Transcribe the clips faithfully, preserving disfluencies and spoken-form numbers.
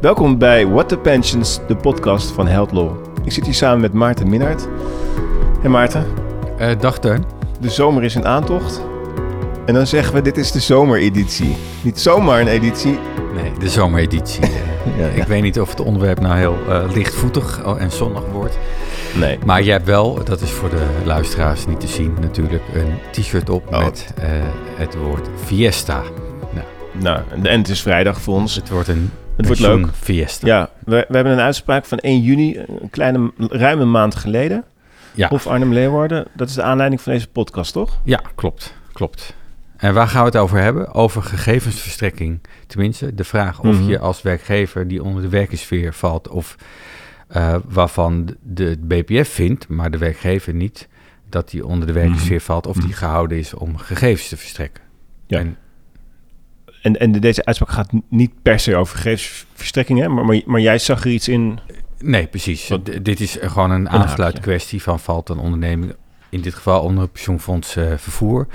Welkom bij What the Pensions, de podcast van Health Law. Ik zit hier samen met Maarten Minnaert. Hey Maarten. Uh, dag Teun. De zomer is in aantocht. En dan zeggen we, dit is de zomereditie. Niet zomaar een editie. Nee, de zomereditie. ja, ja. Ik weet niet of het onderwerp nou heel uh, lichtvoetig en zonnig wordt. Nee. Maar je hebt wel, dat is voor de luisteraars niet te zien natuurlijk, een t-shirt op oh. met uh, het woord Fiesta. Nou. nou, en het is vrijdag voor ons. Het wordt een... Het wordt leuk. Fiesta. Ja, we, we hebben een uitspraak van één juni, een kleine, ruime maand geleden. Ja. Of Arnhem Leeuwarden. Dat is de aanleiding van deze podcast, toch? Ja, klopt. Klopt. En waar gaan we het over hebben? Over gegevensverstrekking. Tenminste, de vraag of mm-hmm. je als werkgever die onder de werkingssfeer valt, of uh, waarvan de B P F vindt, maar de werkgever niet, dat die onder de werkingssfeer mm-hmm. valt, of die gehouden is om gegevens te verstrekken. Ja. En, En, en deze uitspraak gaat niet per se over gegevensverstrekking, hè? Maar, maar, maar jij zag er iets in... Nee, precies. Wat, D- dit is gewoon een aansluitende kwestie van valt een onderneming, in dit geval onder het pensioenfonds uh, vervoer.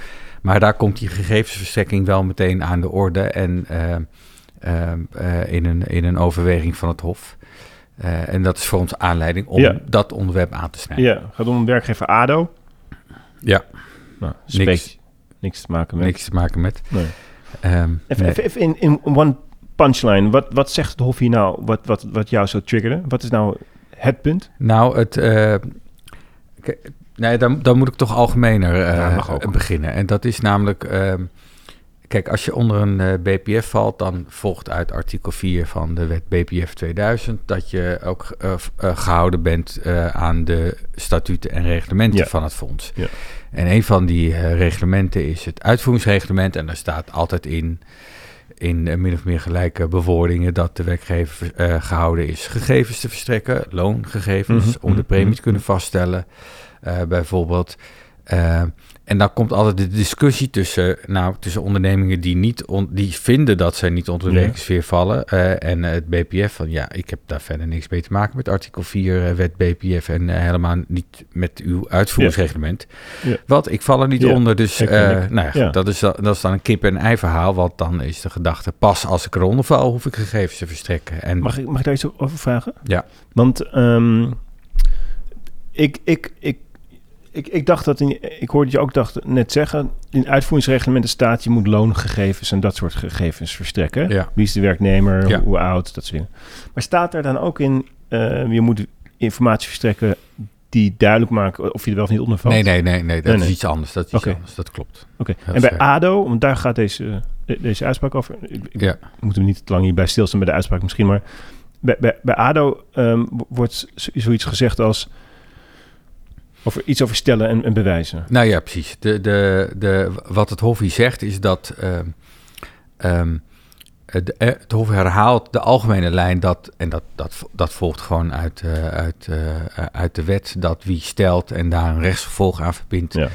Maar daar komt die gegevensverstrekking wel meteen aan de orde en uh, uh, uh, in, een, in een overweging van het Hof. Uh, en dat is voor ons aanleiding om ja. dat onderwerp aan te snijden. Ja, gaat om een werkgever A D O. Ja. Nou, spreekt, niks, niks te maken met. Niks te maken met. Nee. Um, even, nee. even, even in, in one punchline, wat, wat zegt het Hof hier nou, wat, wat, wat jou zo triggerde? Wat is nou het punt? Nou, het, uh, k- nee, dan, dan moet ik toch algemener uh, ja, beginnen. En dat is namelijk, uh, kijk, als je onder een uh, B P F valt, dan volgt uit artikel vier van de wet B P F tweeduizend... dat je ook uh, uh, gehouden bent uh, aan de statuten en reglementen ja. van het fonds. Ja. En een van die uh, reglementen is het uitvoeringsreglement. En daar staat altijd in, in uh, min of meer gelijke bewoordingen, dat de werkgever uh, gehouden is gegevens te verstrekken, loongegevens, mm-hmm. om de premie te kunnen vaststellen, uh, bijvoorbeeld. Uh, en dan komt altijd de discussie tussen, nou, tussen ondernemingen die, niet on- die vinden dat zij niet onder de werkingssfeer vallen uh, en uh, het B P F van ja, ik heb daar verder niks mee te maken met artikel vier, uh, wet B P F en uh, helemaal niet met uw uitvoeringsreglement. Ja. Ja. Wat, ik val er niet ja. onder, dus uh, nou ja, ja. Dat, is, dat is dan een kip en ei verhaal, want dan is de gedachte pas als ik eronder val, hoef ik gegevens te verstrekken. En, mag, ik, mag ik daar iets over vragen? Ja. Want um, ik... ik, ik Ik, ik dacht dat in, ik hoorde je ook dacht, net zeggen, in uitvoeringsreglementen staat je moet loongegevens en dat soort gegevens verstrekken. Ja. Wie is de werknemer, ja. hoe, hoe oud, dat soort dingen. Maar staat er dan ook in, uh, je moet informatie verstrekken die duidelijk maken of je er wel of niet onder valt? Nee, nee, nee, nee dat nee, is nee. iets anders. Dat is okay. iets anders, dat klopt. Oké. Okay. En bij A D O, want daar gaat deze, deze uitspraak over. Ik, ik ja. moet hem niet te lang hierbij stilstaan bij de uitspraak misschien, maar bij, bij, bij A D O um, wordt z- zoiets gezegd als... Of iets over stellen en, en bewijzen. Nou ja, precies. De, de, de, wat het Hof hier zegt is dat... Uh, um, de, het Hof herhaalt de algemene lijn dat... en dat, dat, dat volgt gewoon uit, uh, uit, uh, uit de wet... dat wie stelt en daar een rechtsgevolg aan verbindt... Ja.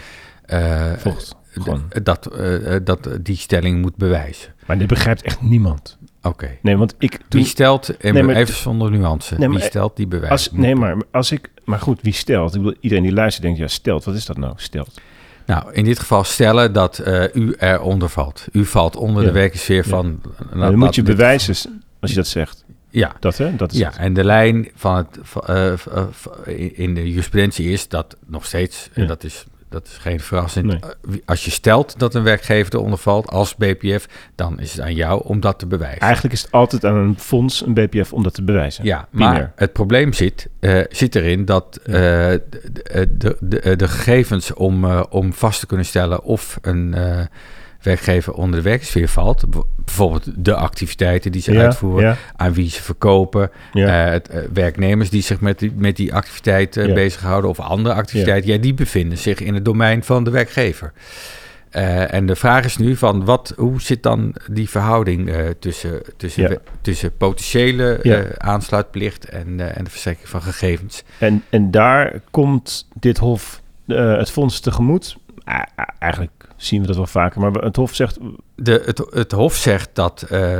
Uh, volgt gewoon. D- dat, uh, dat die stelling moet bewijzen. Maar dit begrijpt echt niemand. Oké. Okay. Nee, want ik... Toen... Wie stelt, en nee, maar... even zonder nuance... Nee, maar... wie stelt die bewijzen? Als, nee, maar als ik... Maar goed, wie stelt? Ik bedoel, iedereen die luistert denkt, ja, stelt. Wat is dat nou, stelt? Nou, in dit geval stellen dat uh, u eronder valt. U valt onder ja. de werkingssfeer ja. van... Nou, dan moet je bewijzen van, als je dat zegt. Ja, dat, hè? Dat is ja. Het. En de lijn van het, uh, uh, in de jurisprudentie is dat nog steeds... Ja. En dat is, dat is geen verrassing. Nee. Als je stelt dat een werkgever eronder valt als B P F... dan is het aan jou om dat te bewijzen. Eigenlijk is het altijd aan een fonds, een B P F, om dat te bewijzen. Ja, maar Primair. Het probleem zit, uh, zit erin dat uh, de, de, de, de gegevens... Om, uh, om vast te kunnen stellen of een uh, werkgever onder de werkingssfeer valt... bijvoorbeeld de activiteiten die ze ja, uitvoeren, ja. aan wie ze verkopen... Ja. Uh, het, uh, werknemers die zich met die, met die activiteiten ja. bezighouden... of andere activiteiten, ja. ja, die bevinden zich in het domein van de werkgever. Uh, en de vraag is nu van wat, hoe zit dan die verhouding uh, tussen, tussen, ja. we, tussen potentiële ja. uh, aansluitplicht... en, uh, en de verstrekking van gegevens. En, en daar komt dit Hof uh, het fonds tegemoet, uh, eigenlijk... zien we dat wel vaker, maar het Hof zegt... De, het, het Hof zegt dat, uh,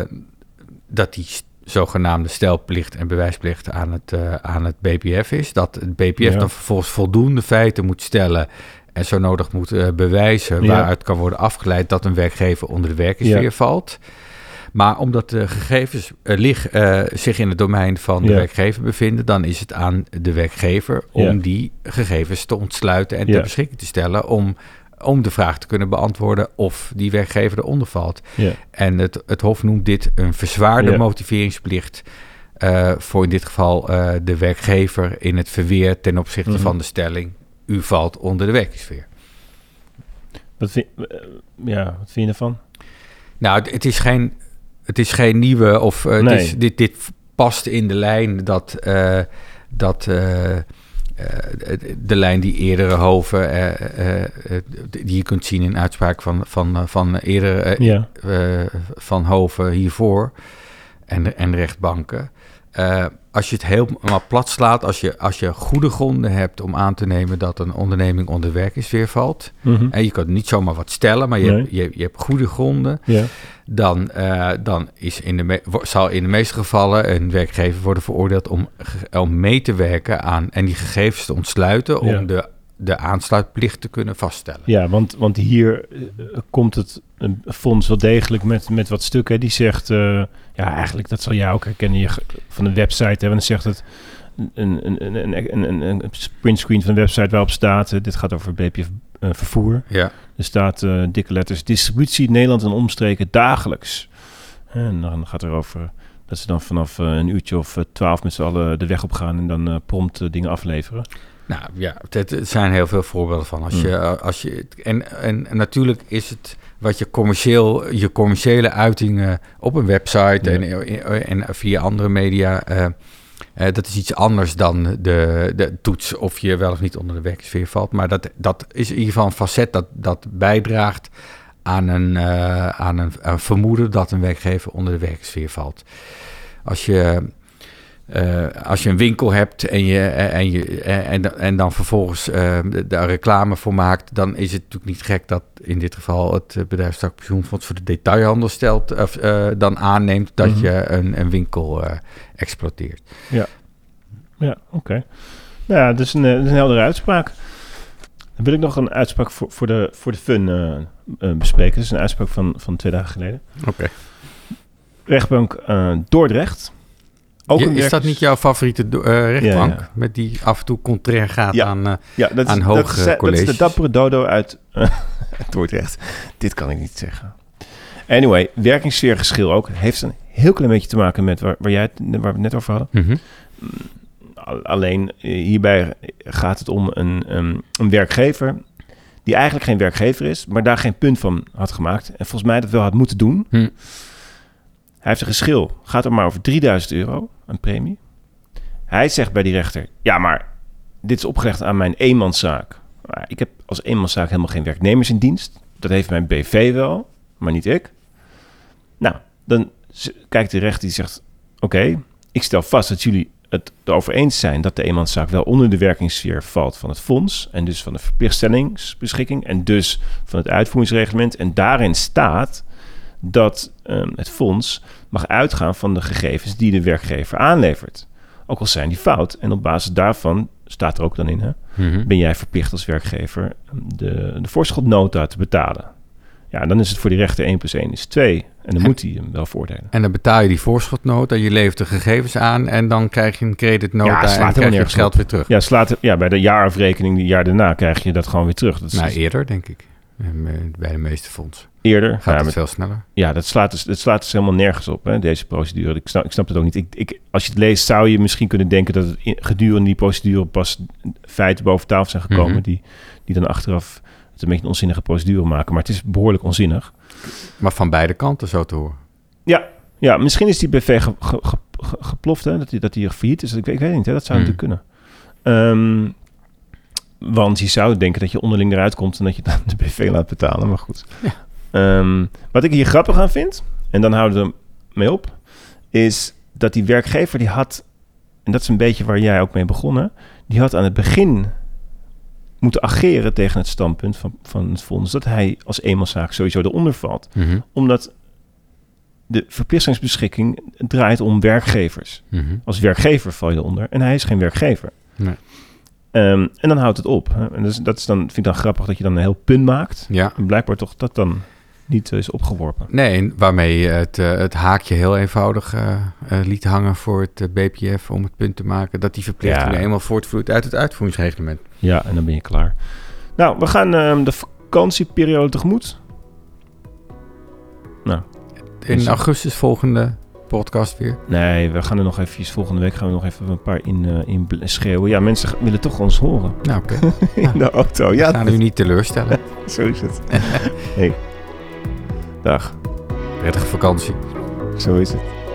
dat die zogenaamde stelplicht en bewijsplicht aan het, uh, aan het B P F is. Dat het B P F ja. dan vervolgens voldoende feiten moet stellen... en zo nodig moet uh, bewijzen waaruit ja. kan worden afgeleid... dat een werkgever onder de werkingssfeer ja. valt. Maar omdat de gegevens uh, lig, uh, zich in het domein van de ja. werkgever bevinden, dan is het aan de werkgever om ja. die gegevens te ontsluiten en ja. ter beschikking te stellen om, om de vraag te kunnen beantwoorden of die werkgever eronder valt. Ja. En het, het Hof noemt dit een verzwaarde ja. motiveringsplicht uh, voor in dit geval uh, de werkgever in het verweer ten opzichte mm-hmm. van de stelling u valt onder de werkingssfeer. Wat vind, ja, wat vind je ervan? Nou, het, het, is geen, het is geen nieuwe of uh, nee. het is, dit, dit past in de lijn dat, uh, dat uh, uh, de lijn die eerdere hoven uh, uh, die je kunt zien in uitspraak van, van, van eerdere uh, ja. uh, van hoven hiervoor en, en rechtbanken. Uh, als je het helemaal plat slaat, als je, als je goede gronden hebt om aan te nemen dat een onderneming onder werkingssfeer valt, mm-hmm. en je kan niet zomaar wat stellen, maar je, nee. hebt, je, je hebt goede gronden, ja. dan, uh, dan is in de me- zal in de meeste gevallen een werkgever worden veroordeeld om, om mee te werken aan en die gegevens te ontsluiten om ja. de, de aansluitplicht te kunnen vaststellen. Ja, want, want hier komt het fonds wel degelijk met, met wat stukken. Die zegt, uh, ja eigenlijk, dat zal jij ook herkennen je, van de website. Hè, en dan zegt het, een, een, een, een, een printscreen van de website waarop staat, uh, dit gaat over B P F uh, vervoer. Ja. Er staat uh, dikke letters, distributie in Nederland en omstreken dagelijks. En dan gaat er over dat ze dan vanaf uh, een uurtje of uh, twaalf met z'n allen de weg op gaan en dan uh, prompt uh, dingen afleveren. Nou ja, het, het zijn heel veel voorbeelden van. Als je, als je, en, en natuurlijk is het wat je commercieel, je commerciële uitingen op een website ja. en, en via andere media, uh, uh, dat is iets anders dan de, de toets of je wel of niet onder de werkingssfeer valt. Maar dat, dat is in ieder geval een facet dat, dat bijdraagt aan een, uh, aan een, een vermoeden dat een werkgever onder de werkingssfeer valt. Als je... Uh, als je een winkel hebt en, je, en, je, en, en dan vervolgens uh, daar reclame voor maakt, dan is het natuurlijk niet gek dat in dit geval het Bedrijfstakpensioenfonds voor de detailhandel stelt, uh, uh, dan aanneemt dat mm-hmm. je een, een winkel uh, exploiteert. Ja, ja oké. Okay. Nou ja, dat is een, dat is een heldere uitspraak. Dan wil ik nog een uitspraak voor, voor, de, voor de fun uh, uh, bespreken. Dat is een uitspraak van, van twee dagen geleden. Oké. Okay. Rechtbank uh, Dordrecht. Ook ja, is dat niet jouw favoriete do- uh, rechtbank? Ja, ja. Met die af en toe contrair gaat ja. aan, uh, ja, dat is, aan hoge dat is, colleges. Dat is de dappere dodo uit uh, Dordrecht. Dit kan ik niet zeggen. Anyway, werkingssfeergeschil ook. Heeft een heel klein beetje te maken met waar, waar, jij het, waar we het net over hadden. Mm-hmm. Alleen hierbij gaat het om een, um, een werkgever die eigenlijk geen werkgever is, maar daar geen punt van had gemaakt. En volgens mij dat wel had moeten doen. Mm. Hij heeft een geschil. Gaat er maar over drieduizend euro aan premie. Hij zegt bij die rechter, ja, maar dit is opgelegd aan mijn eenmanszaak. Maar ik heb als eenmanszaak helemaal geen werknemers in dienst. Dat heeft mijn B V wel, maar niet ik. Nou, dan kijkt de rechter die zegt, oké, okay, ik stel vast dat jullie het erover eens zijn dat de eenmanszaak wel onder de werkingssfeer valt van het fonds en dus van de verplichtstellingsbeschikking en dus van het uitvoeringsreglement. En daarin staat dat um, het fonds mag uitgaan van de gegevens die de werkgever aanlevert. Ook al zijn die fout. En op basis daarvan, staat er ook dan in, hè, mm-hmm. ben jij verplicht als werkgever de, de voorschotnota te betalen. Ja, dan is het voor die rechter één plus één is twee. En dan en, moet hij hem wel voordelen. En dan betaal je die voorschotnota, je levert de gegevens aan en dan krijg je een creditnota ja, slaat en krijg je het geld weer terug. Ja, slaat, ja, bij de jaarafrekening, het jaar daarna, krijg je dat gewoon weer terug. Dat is, nou, eerder, denk ik. Bij de meeste fondsen. Eerder. Gaat ja, het met, veel sneller. Ja, dat slaat dus, dat slaat dus helemaal nergens op, hè, deze procedure. Ik snap, ik snap het ook niet. Ik, ik, als je het leest, zou je misschien kunnen denken dat het gedurende die procedure pas feiten boven tafel zijn gekomen. Mm-hmm. Die, die dan achteraf het een beetje een onzinnige procedure maken. Maar het is behoorlijk onzinnig. Maar van beide kanten zo te horen. Ja, ja misschien is die B V ge, ge, ge, ge, geploft, hè, dat die, dat die failliet is. Ik, ik weet niet, hè, dat zou mm. natuurlijk kunnen. Um, Want je zou denken dat je onderling eruit komt en dat je dan de B V laat betalen. Maar goed. Ja. Um, wat ik hier grappig aan vind, en dan houden we mee op, is dat die werkgever die had, en dat is een beetje waar jij ook mee begonnen, die had aan het begin moeten ageren tegen het standpunt van, van het fonds, dat hij als eenmanszaak sowieso eronder valt. Mm-hmm. Omdat de verplichtingsbeschikking draait om werkgevers. Mm-hmm. Als werkgever val je eronder en hij is geen werkgever. Nee. Um, en dan houdt het op. Hè? En dus, dat is dan, vind ik dan grappig dat je dan een heel punt maakt. Ja. En blijkbaar toch dat dan niet is opgeworpen. Nee, waarmee je het, het haakje heel eenvoudig uh, liet hangen voor het B P F... om het punt te maken dat die verplichting ja. eenmaal voortvloeit uit het uitvoeringsreglement. Ja, en dan ben je klaar. Nou, we gaan uh, de vakantieperiode tegemoet. Nou, in augustus volgende podcast weer. Nee, we gaan er nog eventjes volgende week gaan we nog even een paar in, uh, in schreeuwen. Ja, mensen willen toch ons horen. Nou, oké. Okay. in nou, de auto. Ja, we gaan dat... u niet teleurstellen. Zo is het. Hey. Dag. Prettige vakantie. Zo is het.